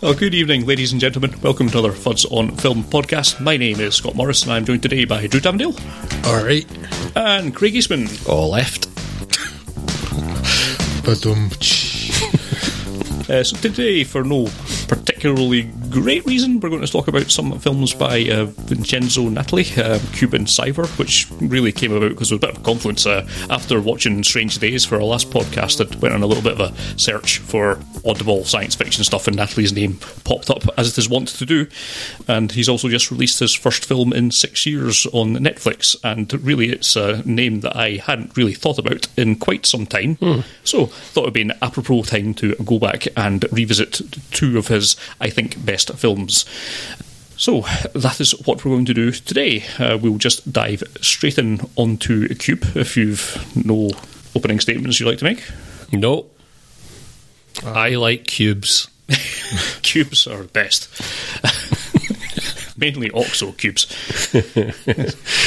Well, good evening, ladies and gentlemen. Welcome to another FUDs on Film podcast. My name is Scott Morris, and I'm joined today by Drew Tavendale. All right. And Craig Eastman. All left. So today, for no particularly great reason, we're going to talk about some films by Vincenzo Natali, Cube and Cypher, which really came about because there was a bit of a confluence after watching Strange Days for our last podcast. I went on a little bit of a search for audible science fiction stuff, and Natali's name popped up, as it is wont to do, and he's also just released his first film in 6 years on Netflix, and really it's a name that I hadn't really thought about in quite some time, so thought it would be an apropos time to go back and revisit two of his, I think, best films. So that is what we're going to do today. We'll just dive straight in onto Cube, if you've no opening statements you'd like to make. No. I like cubes. Cubes are the best. Mainly OXO cubes.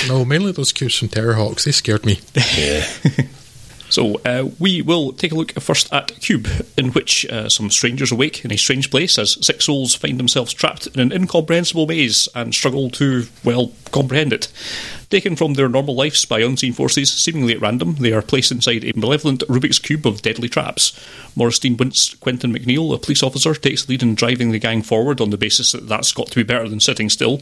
No, mainly those cubes from Terrorhawks. They scared me. Yeah. So, we will take a look first at Cube, in which some strangers awake in a strange place as six souls find themselves trapped in an incomprehensible maze and struggle to, well, comprehend it. Taken from their normal lives by unseen forces, seemingly at random, they are placed inside a malevolent Rubik's Cube of deadly traps. Maurice Dean Wint's Quentin McNeil, a police officer, takes lead in driving the gang forward on the basis that that's got to be better than sitting still,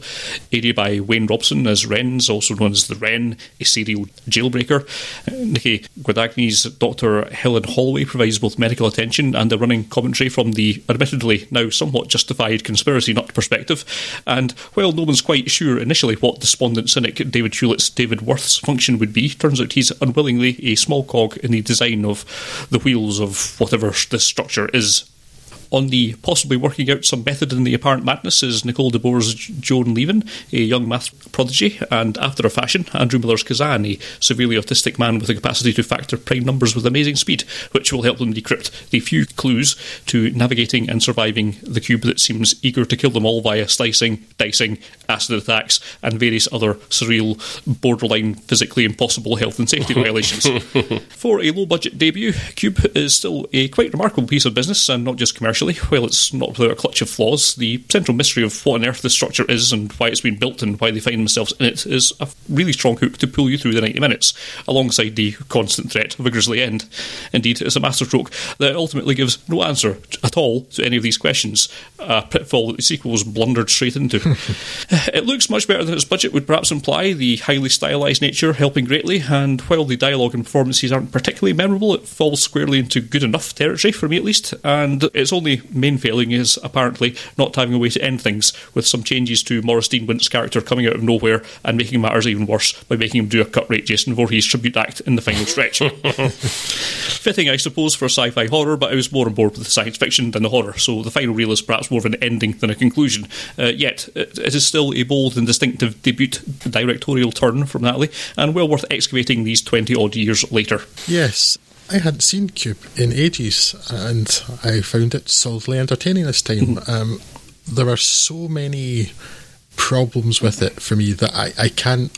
aided by Wayne Robson as Renz, also known as the Wren, a serial jailbreaker. Nikki Guadagni's Dr. Helen Holloway provides both medical attention and a running commentary from the admittedly now somewhat justified conspiracy nut perspective, and while no one's quite sure initially what despondent cynic David Hewlett's David Worth's function would be, turns out he's unwillingly a small cog in the design of the wheels of whatever this structure is. On the possibly working out some method in the apparent madness is Nicole de Boer's Joan Leaven, a young math prodigy, and after a fashion, Andrew Miller's Kazan, a severely autistic man with the capacity to factor prime numbers with amazing speed, which will help them decrypt the few clues to navigating and surviving the cube that seems eager to kill them all via slicing, dicing, acid attacks, and various other surreal, borderline, physically impossible health and safety violations. For a low-budget debut, Cube is still a quite remarkable piece of business, and not just commercial. While it's not without a clutch of flaws, the central mystery of what on earth this structure is and why it's been built and why they find themselves in it is a really strong hook to pull you through the 90 minutes, alongside the constant threat of a grisly end. Indeed, it's a masterstroke that ultimately gives no answer at all to any of these questions, a pitfall that the sequels blundered straight into. It looks much better than its budget would perhaps imply, the highly stylised nature helping greatly, and while the dialogue and performances aren't particularly memorable, it falls squarely into good enough territory, for me at least, and its only main failing is apparently not having a way to end things, with some changes to Maurice Dean Wint's character coming out of nowhere and making matters even worse by making him do a cut-rate Jason Voorhees tribute act in the final stretch. Fitting, I suppose, for sci-fi horror, but I was more on board with the science fiction than the horror, so the final reel is perhaps more of an ending than a conclusion. Yet, it is still a bold and distinctive debut directorial turn from Natali, and well worth excavating these 20-odd years later. Yes. I hadn't seen Cube in ages, and I found it solidly entertaining this time. There are so many problems with it for me that I can't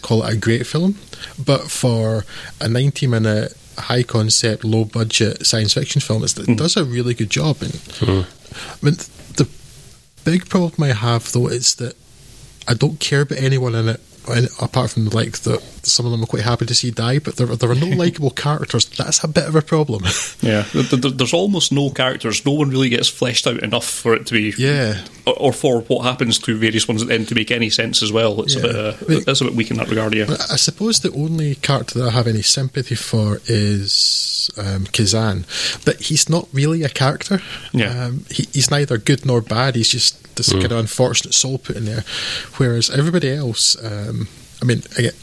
call it a great film, but for a 90-minute, high-concept, low-budget science fiction film, it does a really good job. And I mean, the big problem I have, though, is that I don't care about anyone in it. And apart from some of them are quite happy to see die, but there are no likeable characters. That's a bit of a problem. Yeah, there's almost no characters. No one really gets fleshed out enough for it to be, or for what happens to various ones at the end to make any sense as well. That's a bit weak in that regard. Yeah, I suppose the only character that I have any sympathy for is Kazan, but he's not really a character. Yeah, he's neither good nor bad. He's just this kind of unfortunate soul put in there, whereas everybody else,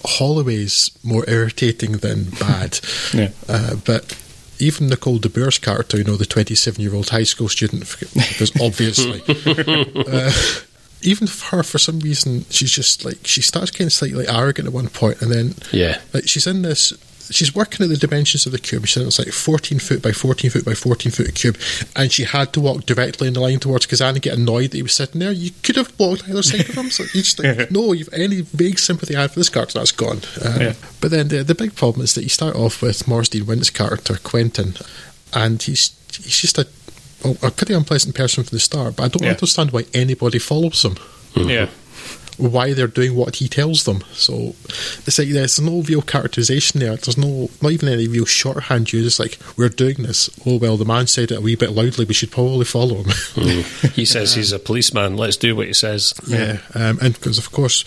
Holloway's more irritating than bad. But even Nicole de Boer's character, the 27-year-old high school student, because obviously, even her, for some reason, she's just like, she starts getting slightly arrogant at one point, and then she's in this. She's working at the dimensions of the cube. She said it's like 14 foot by 14 foot by 14 foot cube, and she had to walk directly in the line towards Kazan and get annoyed that he was sitting there. You could have walked either side of him. So you just think, no, you've any vague sympathy I had for this character, that's gone. But then the big problem is that you start off with Maurice Dean Wint's character, Quentin, and he's just a well, a pretty unpleasant person from the start, but I don't understand why anybody follows him. Mm-hmm. Yeah. Why they're doing what he tells them. So it's like there's no real characterization there. There's not even any real shorthand use. It's like, we're doing this. Oh, well, the man said it a wee bit loudly. We should probably follow him. Mm. He says he's a policeman. Let's do what he says. Yeah. And because, of course,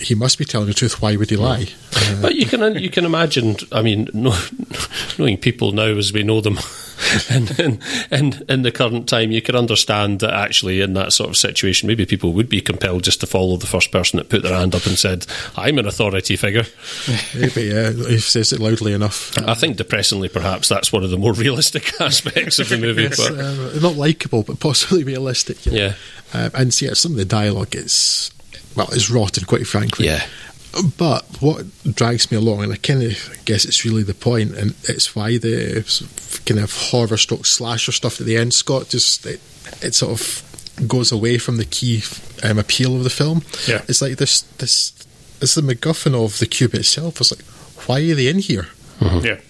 he must be telling the truth. Why would he lie? But you can imagine, I mean, knowing people now as we know them and in the current time, you can understand that actually in that sort of situation, maybe people would be compelled just to follow the first person that put their hand up and said, I'm an authority figure. Maybe, yeah, he says it loudly enough. I think depressingly, perhaps, that's one of the more realistic aspects of the movie. Yes, but not likeable, but possibly realistic. Yeah. And see, some of the dialogue is... well, it's rotten, quite frankly. Yeah. But what drags me along, and I kind of guess it's really the point, and it's why the kind of horror-stroke slasher stuff at the end, Scott, just it sort of goes away from the key appeal of the film. Yeah. It's like this. It's the MacGuffin of the Cube itself. It's like, why are they in here? Mm-hmm. Yeah.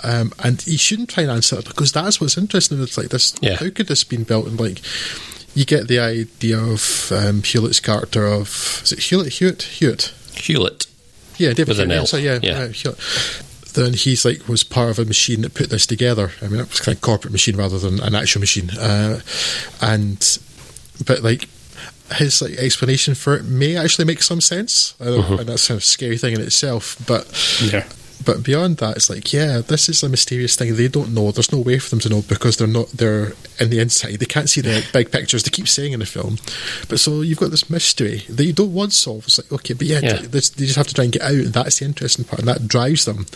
And you shouldn't try and answer it, because that's what's interesting. It's like this. Yeah. How could this have been built in, like... You get the idea of Hewlett's character of... Is it Hewlett? Yeah, David Hewlett. So, yeah. Hewlett. Then he's like, was part of a machine that put this together. I mean, it was kind of a corporate machine rather than an actual machine. But like, his like explanation for it may actually make some sense. Mm-hmm. And that's kind of a scary thing in itself. But beyond that, it's like, yeah, this is a mysterious thing. They don't know. There's no way for them to know because they're in the inside. They can't see the big pictures. They keep saying in the film. But so you've got this mystery that you don't want solved. It's like, okay, but they just have to try and get out. And that's the interesting part. And that drives them.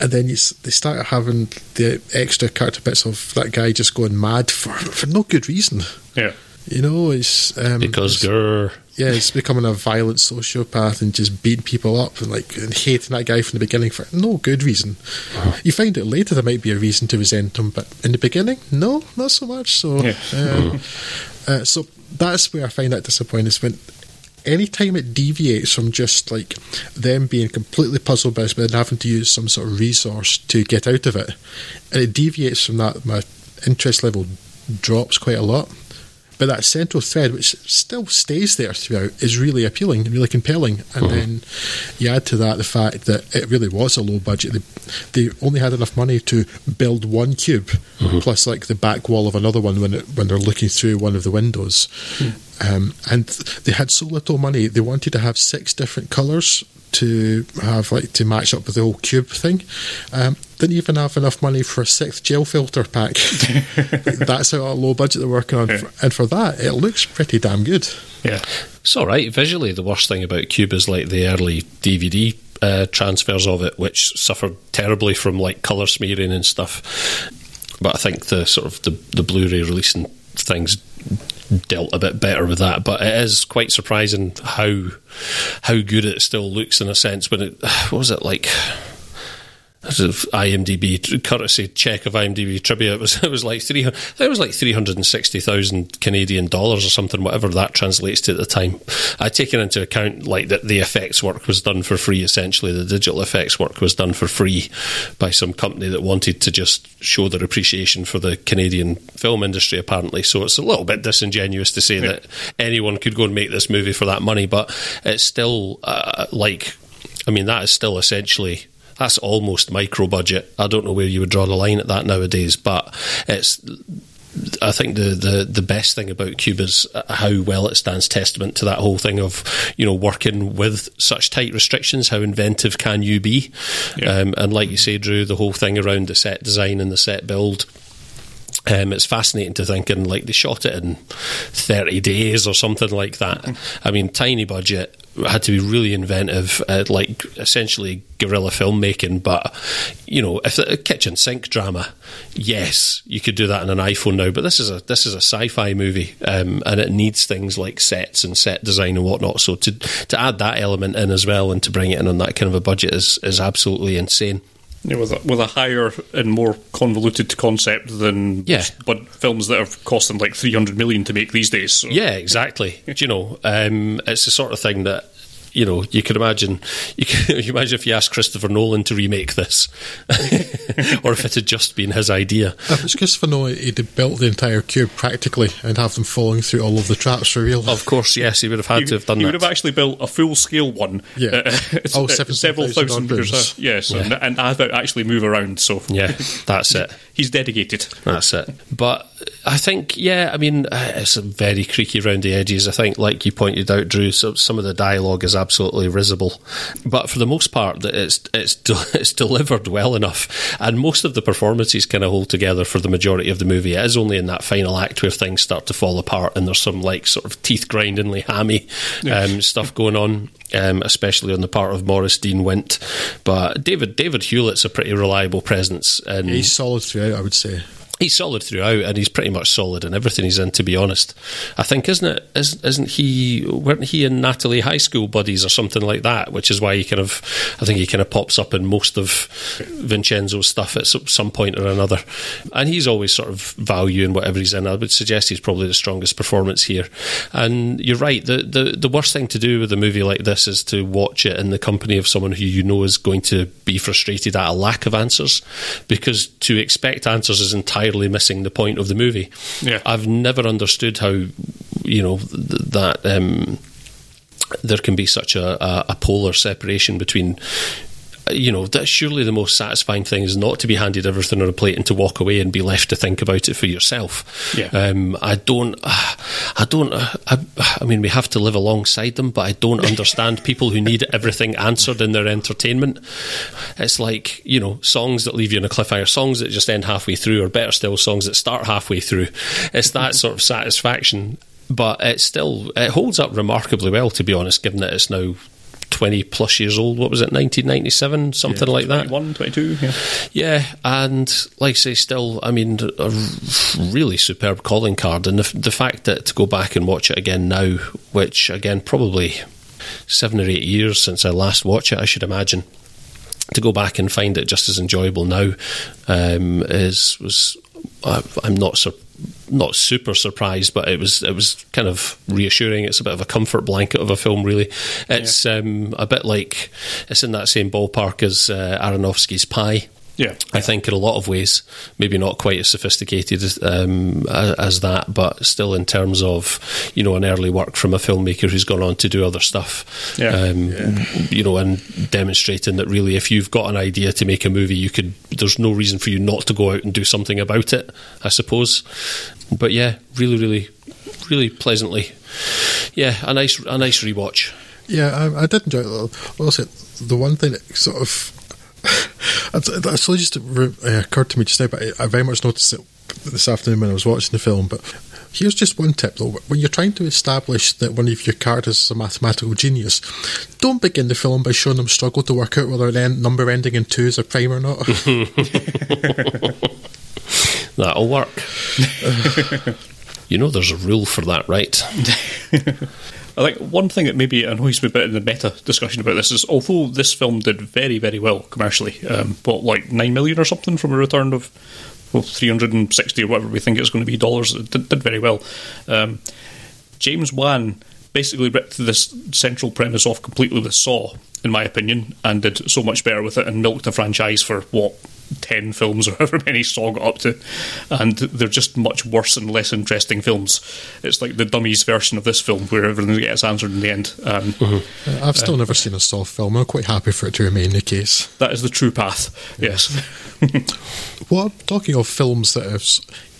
And then they start having the extra character bits of that guy just going mad for no good reason. Yeah. You know, it's... yeah, he's becoming a violent sociopath and just beating people up and hating that guy from the beginning for no good reason. Wow. You find out later there might be a reason to resent him, but in the beginning, no, not so much. So, so that's where I find that disappointing is when any time it deviates from just like them being completely puzzled by this, but then having to use some sort of resource to get out of it, and it deviates from that, my interest level drops quite a lot. But that central thread, which still stays there throughout, is really appealing and really compelling. And then you add to that the fact that it really was a low budget. They only had enough money to build one cube, plus like the back wall of another one when they're looking through one of the windows. Mm. And they had so little money, they wanted to have 6 different colours to have to match up with the whole cube thing. Didn't even have enough money for a 6th gel filter pack. That's how low budget they're working on. Yeah. And for that, it looks pretty damn good. Yeah, it's all right visually. The worst thing about Cube is like the early DVD transfers of it, which suffered terribly from like color smearing and stuff. But I think the sort of the Blu-ray release and things dealt a bit better with that, but it is quite surprising how good it still looks in a sense when it... What was it like? IMDb, courtesy check of IMDb trivia, it was like 360,000 Canadian dollars or something, whatever that translates to at the time. I'd taken into account like that the effects work was done for free, essentially. The digital effects work was done for free by some company that wanted to just show their appreciation for the Canadian film industry, apparently. So it's a little bit disingenuous to say that anyone could go and make this movie for that money, but it's still that is still essentially... That's almost micro-budget. I don't know where you would draw the line at that nowadays, but it's... I think the best thing about Cube is how well it stands testament to that whole thing of, you know, working with such tight restrictions. How inventive can you be? Yeah. And like you say, Drew, the whole thing around the set design and the set build... it's fascinating to think, and like they shot it in 30 days or something like that. I mean, tiny budget, had to be really inventive, like essentially guerrilla filmmaking. But you know, if a kitchen sink drama, yes, you could do that on an iPhone now. But this is a sci-fi movie, and it needs things like sets and set design and whatnot. So to add that element in as well, and to bring it in on that kind of a budget is absolutely insane. Yeah, with a higher and more convoluted concept than but films that have cost them like $300 million to make these days. So. Yeah, exactly. Do you know, it's the sort of thing that you know, you can imagine if you asked Christopher Nolan to remake this, or if it had just been his idea. If it's Christopher Nolan, he'd built the entire Cube practically and have them falling through all of the traps for real. Of course, yes, he would have had to have done that. He would have actually built a full-scale one. Yeah, several thousand rooms. Yes, yeah. and had to actually move around. So yeah, that's it. He's dedicated. That's it. But I think, yeah, I mean, it's very creaky round the edges. I think, like you pointed out, Drew, so some of the dialogue is absolutely risible, but for the most part, it's delivered well enough, and most of the performances kind of hold together for the majority of the movie. It is only in that final act where things start to fall apart, and there's some like sort of teeth-grindingly hammy stuff going on, especially on the part of Maurice Dean Wint. But David Hewlett's a pretty reliable presence, and he's solid throughout, I would say. He's solid throughout, and he's pretty much solid in everything he's in, to be honest. I think, weren't he and Natalie high school buddies or something like that, which is why he kind of pops up in most of Vincenzo's stuff at some point or another. And he's always sort of value in whatever he's in. I would suggest he's probably the strongest performance here. And you're right, the worst thing to do with a movie like this is to watch it in the company of someone who you know is going to be frustrated at a lack of answers, because to expect answers is entirely missing the point of the movie. Yeah. I've never understood how, you know, that there can be such a polar separation between, you know, that surely the most satisfying thing is not to be handed everything on a plate and to walk away and be left to think about it for yourself. Yeah. I mean, we have to live alongside them, but I don't understand people who need everything answered in their entertainment. It's like, you know, songs that leave you in a cliffhanger, songs that just end halfway through, or better still, songs that start halfway through. It's that sort of satisfaction, but it holds up remarkably well, to be honest, given that it's now 20 plus years old. What was it, 1997, something like that? 21, 22, yeah. Yeah, and like I say, still, I mean, a really superb calling card, and the fact that to go back and watch it again now, which again, probably 7 or 8 years since I last watched it, I should imagine, to go back and find it just as enjoyable now, I'm not super surprised, but it was kind of reassuring. It's a bit of a comfort blanket of a film, really. It's a bit like, it's in that same ballpark as Aronofsky's Pie. Yeah, I think in a lot of ways, maybe not quite as sophisticated as that, but still in terms of, you know, an early work from a filmmaker who's gone on to do other stuff. Yeah. You know, and demonstrating that really, if you've got an idea to make a movie, there's no reason for you not to go out and do something about it, I suppose. But yeah, really, really, really pleasantly, yeah, a nice rewatch. Yeah, I did enjoy it. Also, the one thing that sort of that's only just occurred to me just now, but I very much noticed it this afternoon when I was watching the film. But here's just one tip, though. When you're trying to establish that one of your characters is a mathematical genius, don't begin the film by showing them struggle to work out whether an number ending in 2 is a prime or not. That'll work. You know there's a rule for that, right? I think one thing that maybe annoys me a bit in the meta discussion about this is, although this film did very, very well commercially, like 9 million or something from a return of 360 or whatever we think it's going to be dollars, it did very well. James Wan basically ripped this central premise off completely with Saw, in my opinion, and did so much better with it, and milked the franchise for, 10 films or however many Saw got up to, and they're just much worse and less interesting films. It's like the dummies version of this film where everything gets answered in the end. I've still never seen a Saw film. I'm quite happy for it to remain the case. That is the true path, yes. Well, talking of films that have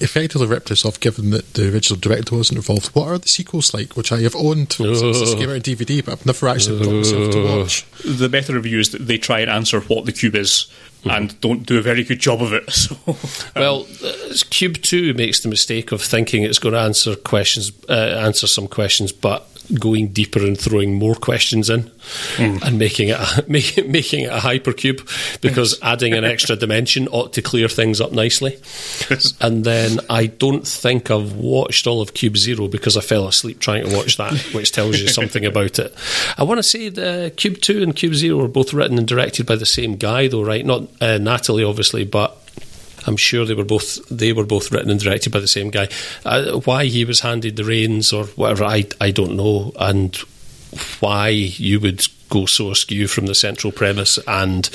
effectively ripped this off, given that the original director wasn't involved, what are the sequels like, which I have owned since this came out on DVD, but I've never actually got myself to watch? The meta review is that they try and answer what the Cube is, and don't do a very good job of it. So, well, Cube 2 makes the mistake of thinking it's going to answer some questions, but going deeper and throwing more questions in, and making it a hypercube, because adding an extra dimension ought to clear things up nicely. And then I don't think I've watched all of Cube Zero because I fell asleep trying to watch that, which tells you something about it. I want to say the Cube 2 and Cube Zero were both written and directed by the same guy, though, right? Not Natalie, obviously, but I'm sure they were both written and directed by the same guy. Why he was handed the reins or whatever, I don't know, and why you would go so askew from the central premise and,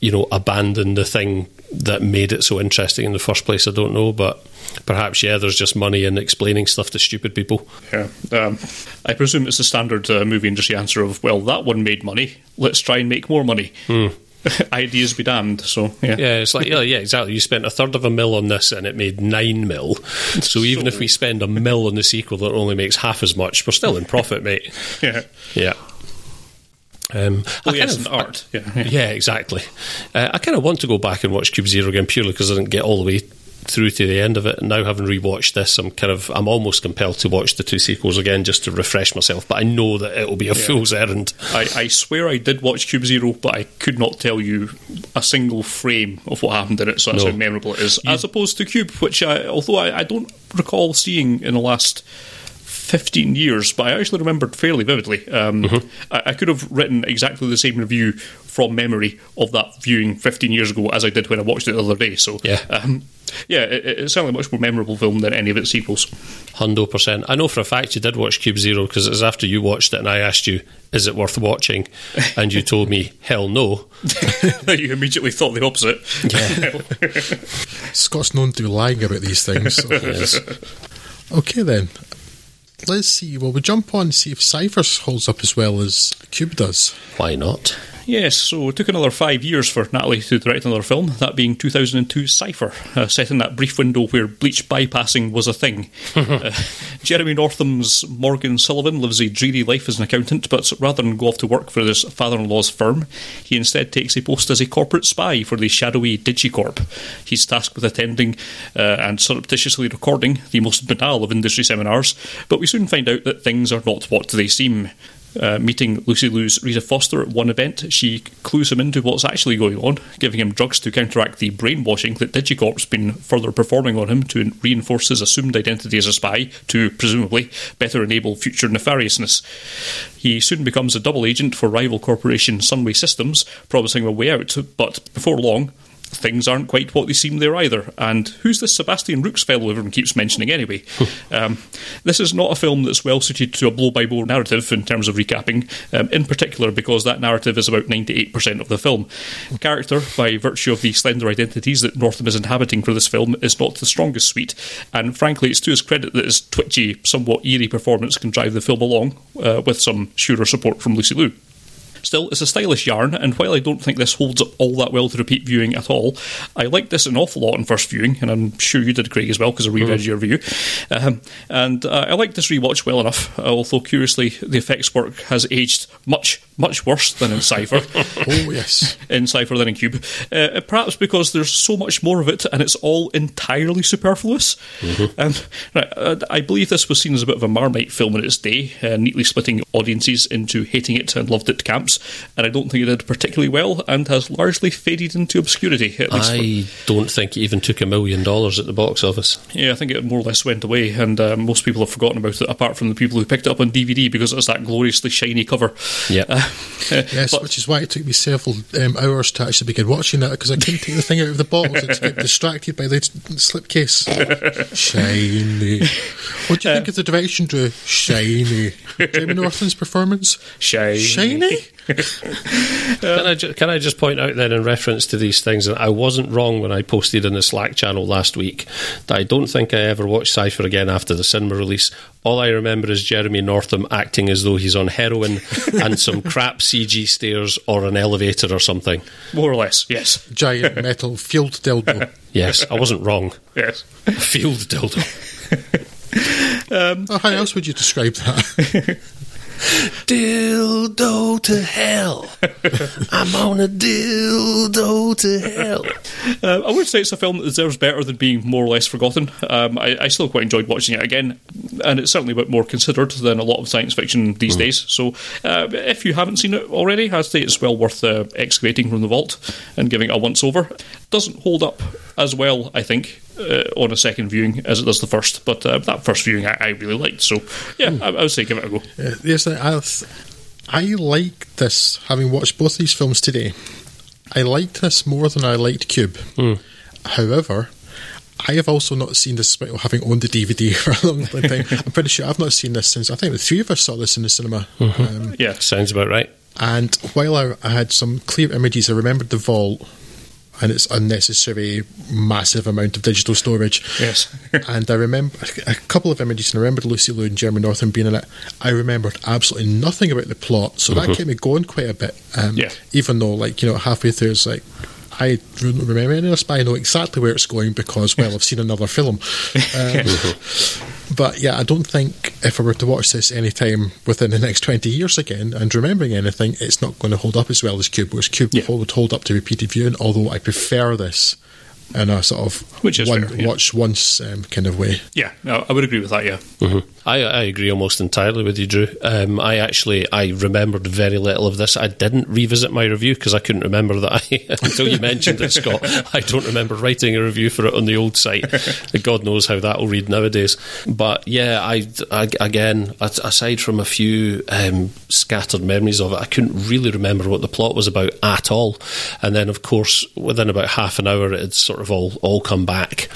you know, abandon the thing that made it so interesting in the first place, I don't know, but perhaps, yeah, there's just money in explaining stuff to stupid people. Yeah. I presume it's the standard movie industry answer of, well, that one made money, let's try and make more money. Mm. Ideas be damned. So yeah, it's like, yeah, exactly. You spent $1/3 of a mil on this, and it made $9 million. So even if we spend $1 million on the sequel that only makes half as much, we're still in profit, mate. Yeah. Art. Yeah, exactly. I kind of want to go back and watch Cube Zero again purely because I didn't get all the way through to the end of it. And now, having rewatched this, I'm almost compelled to watch the two sequels again just to refresh myself. But I know that it will be a fool's errand. I swear I did watch Cube Zero, but I could not tell you a single frame of what happened in it. So that's how memorable it is, as opposed to Cube, which although I don't recall seeing in the last 15 years, but I actually remembered fairly vividly. I could have written exactly the same review from memory of that viewing 15 years ago as I did when I watched it the other day. So it's certainly a much more memorable film than any of its sequels. 100%. I know for a fact you did watch Cube Zero because it was after you watched it and I asked you, is it worth watching? And you told me, hell no. You immediately thought the opposite. Yeah. Scott's known to be lying about these things. So. Yes. Okay then. Let's see. Well, we jump on and see if Cypher holds up as well as Cube does. Why not? Yes, so it took another 5 years for Natali to direct another film, that being 2002's Cypher, set in that brief window where bleach bypassing was a thing. Jeremy Northam's Morgan Sullivan lives a dreary life as an accountant, but rather than go off to work for his father-in-law's firm, he instead takes a post as a corporate spy for the shadowy Digicorp. He's tasked with attending and surreptitiously recording the most banal of industry seminars, but we soon find out that things are not what they seem. Meeting Lucy Liu's Rita Foster at one event, she clues him into what's actually going on, giving him drugs to counteract the brainwashing that Digicorp's been further performing on him to reinforce his assumed identity as a spy to, presumably, better enable future nefariousness. He soon becomes a double agent for rival corporation Sunway Systems, promising a way out, but before long, things aren't quite what they seem there either. And who's this Sebastian Rooks fellow everyone keeps mentioning anyway? This is not a film that's well suited to a blow-by-blow narrative in terms of recapping, in particular because that narrative is about 98% of the film. Character, by virtue of the slender identities that Northam is inhabiting for this film, is not the strongest suite, and frankly it's to his credit that his twitchy, somewhat eerie performance can drive the film along, with some surer support from Lucy Liu. Still, it's a stylish yarn, and while I don't think this holds up all that well to repeat viewing at all, I liked this an awful lot on first viewing, and I'm sure you did, Craig, as well, because I reread your review. And I liked this rewatch well enough, although curiously, the effects work has aged much, much worse than in Cypher. In Cypher than in Cube. Perhaps because there's so much more of it, and it's all entirely superfluous. I believe this was seen as a bit of a Marmite film in its day, neatly splitting audiences into hating it and loved it camps. And I don't think it did particularly well and has largely faded into obscurity. At least I don't think it even took $1 million at the box office. Yeah, I think it more or less went away, and most people have forgotten about it, apart from the people who picked it up on DVD because it was that gloriously shiny cover. Which is why it took me several hours to actually begin watching it, because I couldn't take the thing out of the box and to get distracted by the slipcase. Shiny. What do you think of the direction, Drew? Shiny. Jeremy Northam's performance? Shiny? Can I just point out then, in reference to these things, that I wasn't wrong when I posted in the Slack channel last week that I don't think I ever watched Cypher again after the cinema release. All I remember is Jeremy Northam acting as though he's on heroin and some crap CG stairs or an elevator or something. More or less, yes. Giant metal field dildo. Yes, I wasn't wrong. Yes. Field dildo. How else would you describe that? Dildo to hell. I'm on a dildo to hell. I would say it's a film that deserves better than being more or less forgotten. I still quite enjoyed watching it again, and it's certainly a bit more considered than a lot of science fiction these days. So if you haven't seen it already, I'd say it's well worth excavating from the vault and giving it a once over. Doesn't hold up as well, I think, on a second viewing as it does the first, but that first viewing I really liked, so I would say give it a go. Yes, I like this, having watched both these films today. I liked this more than I liked Cube. However, I have also not seen this, having owned the DVD for a long time. I'm pretty sure I've not seen this since, I think the three of us saw this in the cinema. Mm-hmm. Yeah, sounds about right. And while I had some clear images, I remembered the vault and its unnecessary massive amount of digital storage. Yes. And I remember a couple of images, and I remembered Lucy Liu and Jeremy Northam being in it. I remembered absolutely nothing about the plot, so that kept me going quite a bit. Even though, like, you know, halfway through it's like, I don't remember any of this, but I know exactly where it's going because, well, I've seen another film. But yeah, I don't think if I were to watch this anytime within the next 20 years again and remembering anything, it's not going to hold up as well as Cube, which Cube would hold up to repeated viewing, although I prefer this in a sort of watch once kind of way. Yeah, no, I would agree with that, yeah. Mm-hmm. I agree almost entirely with you, Drew. I remembered very little of this. I didn't revisit my review because I couldn't remember that until you mentioned it, Scott. I don't remember writing a review for it on the old site. God knows how that'll read nowadays. But yeah, I aside from a few scattered memories of it, I couldn't really remember what the plot was about at all. And then, of course, within about half an hour, it had sort of all come back.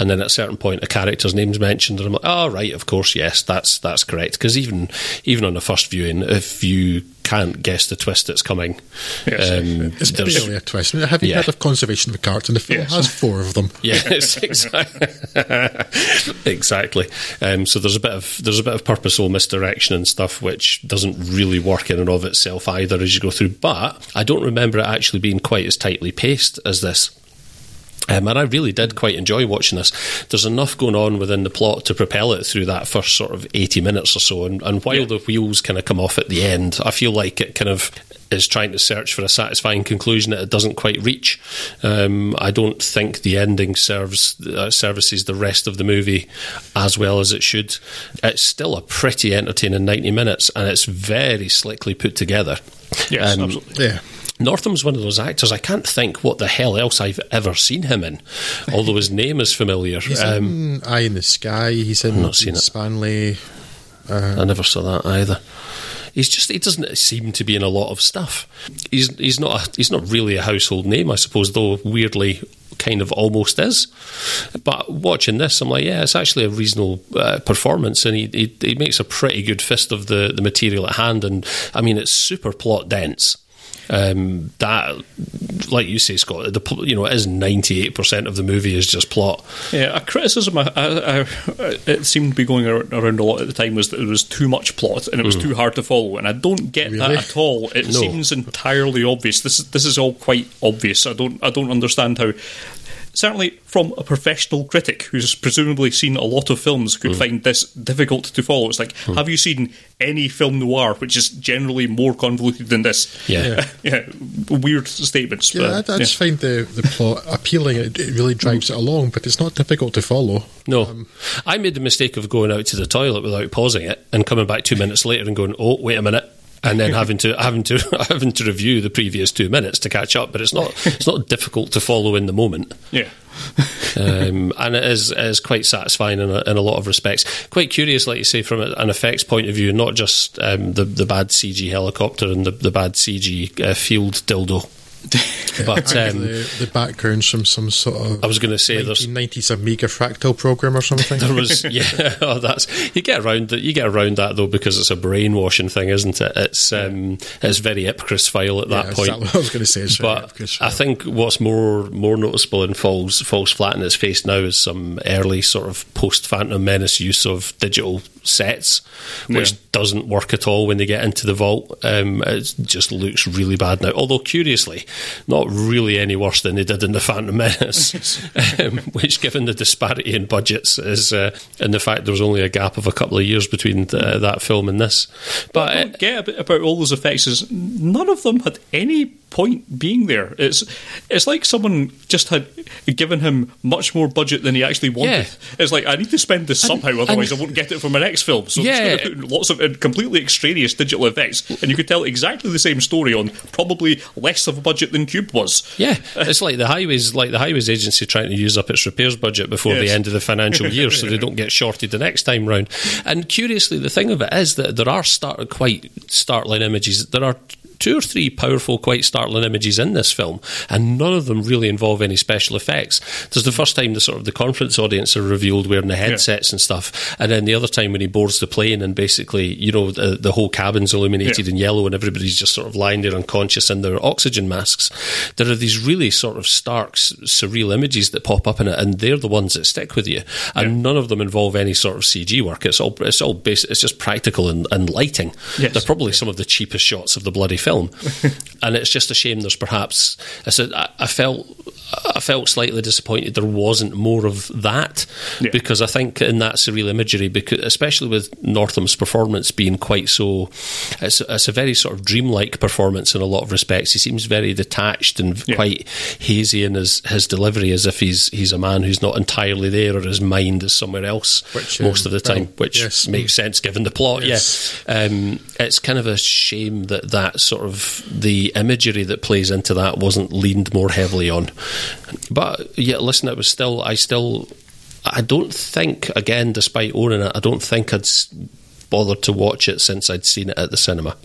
And then at a certain point, a character's name's mentioned, and I'm like, oh, right, of course, yes. That's correct, because even on the first viewing, if you can't guess the twist that's coming, it's barely a twist. Have you heard of conservation of a character? The film has four of them. Yes, exactly. So there's a bit of purposeful misdirection and stuff, which doesn't really work in and of itself either as you go through. But I don't remember it actually being quite as tightly paced as this. And I really did quite enjoy watching this. There's enough going on within the plot to propel it through that first sort of 80 minutes or so. And while the wheels kind of come off at the end, I feel like it kind of is trying to search for a satisfying conclusion that it doesn't quite reach. I don't think the ending services the rest of the movie as well as it should. It's still a pretty entertaining 90 minutes, and it's very slickly put together. Yes, absolutely. Yeah. Northam's one of those actors, I can't think what the hell else I've ever seen him in, although his name is familiar. He's in Eye in the Sky, he's in Spanley. I never saw that either. He's just, he doesn't seem to be in a lot of stuff. He's not really a household name, I suppose, though weirdly kind of almost is. But watching this, I'm like, yeah, it's actually a reasonable performance, and he makes a pretty good fist of the material at hand, and I mean, it's super plot dense. That, like you say, Scott, it is 98% of the movie is just plot. Yeah, a criticism it seemed to be going around a lot at the time was that there was too much plot and it was too hard to follow, and I don't get that at all. It seems entirely obvious. This is all quite obvious. I don't understand how. Certainly, from a professional critic who's presumably seen a lot of films, could find this difficult to follow. It's like, have you seen any film noir, which is generally more convoluted than this? Yeah, yeah. Weird statements. Yeah, but, I just find the plot appealing. It really drives it along, but it's not difficult to follow. No, I made the mistake of going out to the toilet without pausing it and coming back 2 minutes later and going, "Oh, wait a minute." And then having to review the previous 2 minutes to catch up, but it's not difficult to follow in the moment. Yeah, and it is quite satisfying in a lot of respects. Quite curious, like you say, from an effects point of view, not just the bad CG helicopter and the bad CG field dildo. But the backgrounds from some sort of, I was going to say, 1990s Amiga Fractal program or something. There was, yeah. Oh, that's, you get around that though, because it's a brainwashing thing, isn't it? It's very Ipcris file at that point. That's what I was going to say. But I think what's more noticeable and falls flat in its face now is some early sort of post Phantom Menace use of digital sets, which doesn't work at all when they get into the vault. It just looks really bad now. Although curiously, not really any worse than they did in the Phantom Menace, which, given the disparity in budgets, is and the fact there was only a gap of a couple of years between that film and this. But I get a bit about all those effects is none of them had any point being there. It's like someone just had given him much more budget than he actually wanted. It's like, I need to spend this somehow, otherwise I won't get it for my next film, so I'm just going to put lots of completely extraneous digital effects, and you could tell exactly the same story on probably less of a budget than Cube was. It's like the highways agency trying to use up its repairs budget before the end of the financial year so they don't get shorted the next time round. And curiously, the thing of it is that there are quite startling images. There are two or three powerful, quite startling images in this film, and none of them really involve any special effects. There's the first time the sort of the conference audience are revealed wearing the headsets and stuff, and then the other time when he boards the plane and basically, you know, the whole cabin's illuminated in yellow and everybody's just sort of lying there unconscious in their oxygen masks. There are these really sort of stark, surreal images that pop up in it, and they're the ones that stick with you. And none of them involve any sort of CG work. It's just practical and lighting. Yes. They're probably some of the cheapest shots of the bloody film, and it's just a shame. There's perhaps I felt slightly disappointed there wasn't more of that, because I think in that surreal imagery, because especially with Northam's performance being quite so, it's a very sort of dreamlike performance in a lot of respects. He seems very detached and quite hazy in his delivery, as if he's a man who's not entirely there, or his mind is somewhere else most of the time, which makes sense given the plot. Yes. It's kind of a shame that sort of the imagery that plays into that wasn't leaned more heavily on. But yeah, listen, it was still. I don't think, again, despite owning it, I don't think I'd bothered to watch it since I'd seen it at the cinema.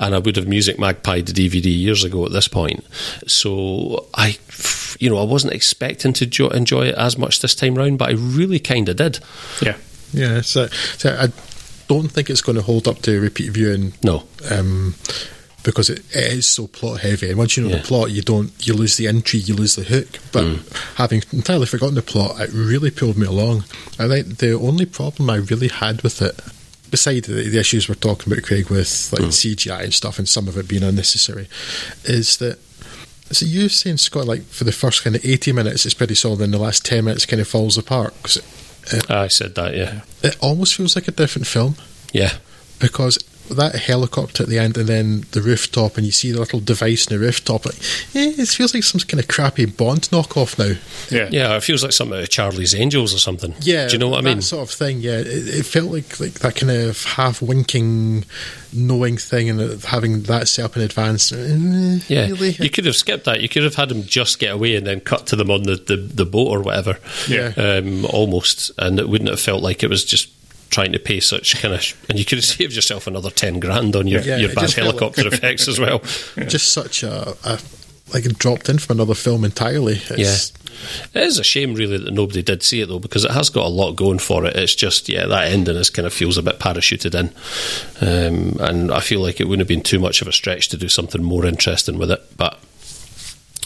And I would have Music Magpied the DVD years ago at this point. So I wasn't expecting to enjoy it as much this time round, but I really kind of did. Yeah, yeah. So I don't think it's going to hold up to repeat viewing. No. Because it is so plot heavy, and once you know the plot, you lose the intrigue, you lose the hook. But having entirely forgotten the plot, it really pulled me along. I think the only problem I really had with it, beside the issues we're talking about, Craig, with like CGI and stuff, and some of it being unnecessary, is that. So you were saying, Scott, like for the first kind of 80 minutes, it's pretty solid, and the last 10 minutes kind of falls apart. I said that, yeah. It almost feels like a different film. Yeah, because. That helicopter at the end, and then the rooftop, and you see the little device in the rooftop. It feels like some kind of crappy Bond knockoff now. Yeah, it feels like something out of Charlie's Angels or something. Yeah, do you know what I mean? That sort of thing. Yeah, it felt like that kind of half winking, knowing thing, and having that set up in advance. Yeah, really? You could have skipped that. You could have had him just get away and then cut to them on the boat or whatever. Yeah, almost, and it wouldn't have felt like it was just. Trying to pay such kind of, and you could have saved yourself another £10,000 on your bad helicopter effects as well. Yeah. Just such a like dropped in from another film entirely. It is a shame really that nobody did see it though, because it has got a lot going for it. It's just that ending is kind of feels a bit parachuted in, and I feel like it wouldn't have been too much of a stretch to do something more interesting with it. But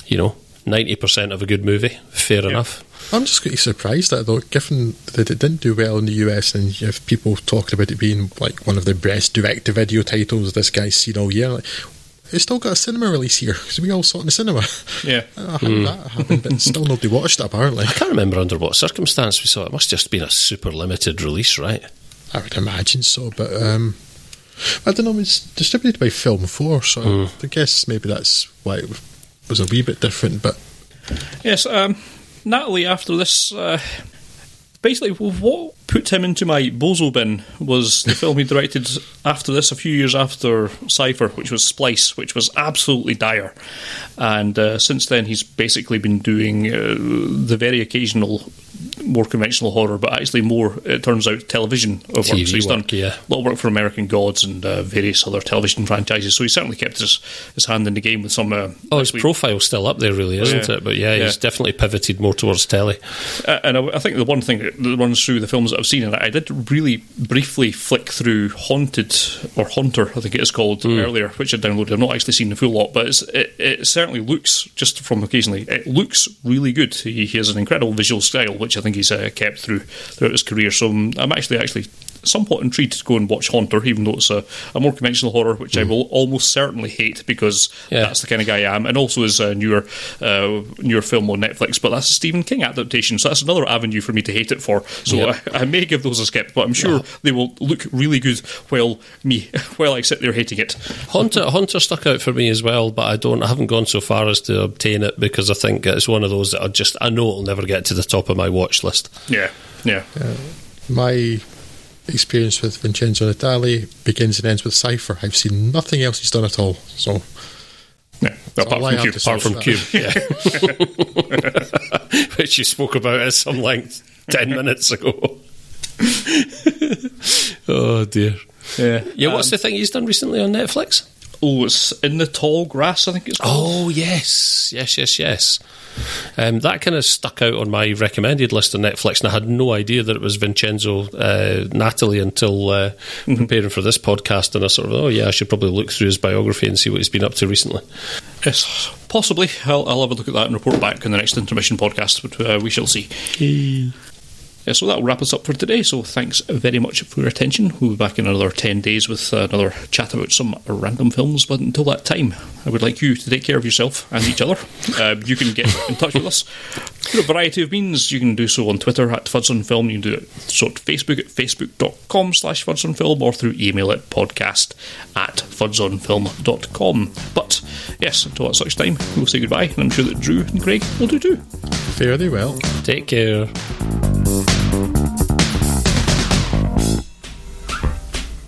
90% of a good movie, fair enough. I'm just going to be surprised that though, given that it didn't do well in the US, and you have people talking about it being like one of the best direct-to-video titles this guy's seen all year. It's still got a cinema release here, because we all saw it in the cinema. Yeah, that happened, but still nobody watched it apparently. I can't remember under what circumstance we saw it. It must have just been a super limited release, right? I would imagine so, but I don't know. It's distributed by Film 4, so I guess maybe that's why it was a wee bit different. But yes. Natalie, after this, basically what put him into my bozo bin was the film he directed after this, a few years after Cypher, which was Splice, which was absolutely dire. And since then, he's basically been doing the very occasional, more conventional horror, but actually more, it turns out, television of work. So he's done a lot of work for American Gods and various other television franchises. So he certainly kept his hand in the game with some. His profile's still up there, really, isn't it? But he's definitely pivoted more towards telly. And I think the one thing that runs through the films that I've seen, and I did really briefly flick through Haunter, I think it is called, earlier, which I downloaded. I've not actually seen the full lot, but it certainly looks, just from occasionally, it looks really good. He has an incredible visual style, which I think he's kept throughout his career. So I'm actually somewhat intrigued to go and watch Haunter, even though it's a more conventional horror, which I will almost certainly hate, because that's the kind of guy I am. And also his newer film on Netflix, but that's a Stephen King adaptation, so that's another avenue for me to hate it for. So I may give those a skip, but I'm sure they will look really good while I sit there hating it. Haunter stuck out for me as well, but I haven't gone so far as to obtain it, because I think it's one of those that I know it'll never get to the top of my watch list. My experience with Vincenzo Natali begins and ends with Cypher. I've seen nothing else he's done at all. So, apart from Cube, which you spoke about at some length 10 minutes ago. Oh dear. Yeah. What's the thing he's done recently on Netflix? Oh, it's In the Tall Grass, I think it's called. Oh, yes. That kind of stuck out on my recommended list on Netflix, and I had no idea that it was Vincenzo Natali until preparing for this podcast, and I sort of, oh yeah, I should probably look through his biography and see what he's been up to recently. Yes, possibly. I'll have a look at that and report back in the next intermission podcast, but we shall see. Hey. Yeah, so that'll wrap us up for today, so thanks very much for your attention. We'll be back in another 10 days with another chat about some random films, but until that time, I would like you to take care of yourself and each other. You can get in touch with us through a variety of means. You can do so on Twitter at FUDs on Film, you can do it so at Facebook at facebook.com/FUDs on Film, or through email at podcast@fudsonfilm.com. But yes, until that such time, we'll say goodbye, and I'm sure that Drew and Craig will do too. Fare thee well. Take care.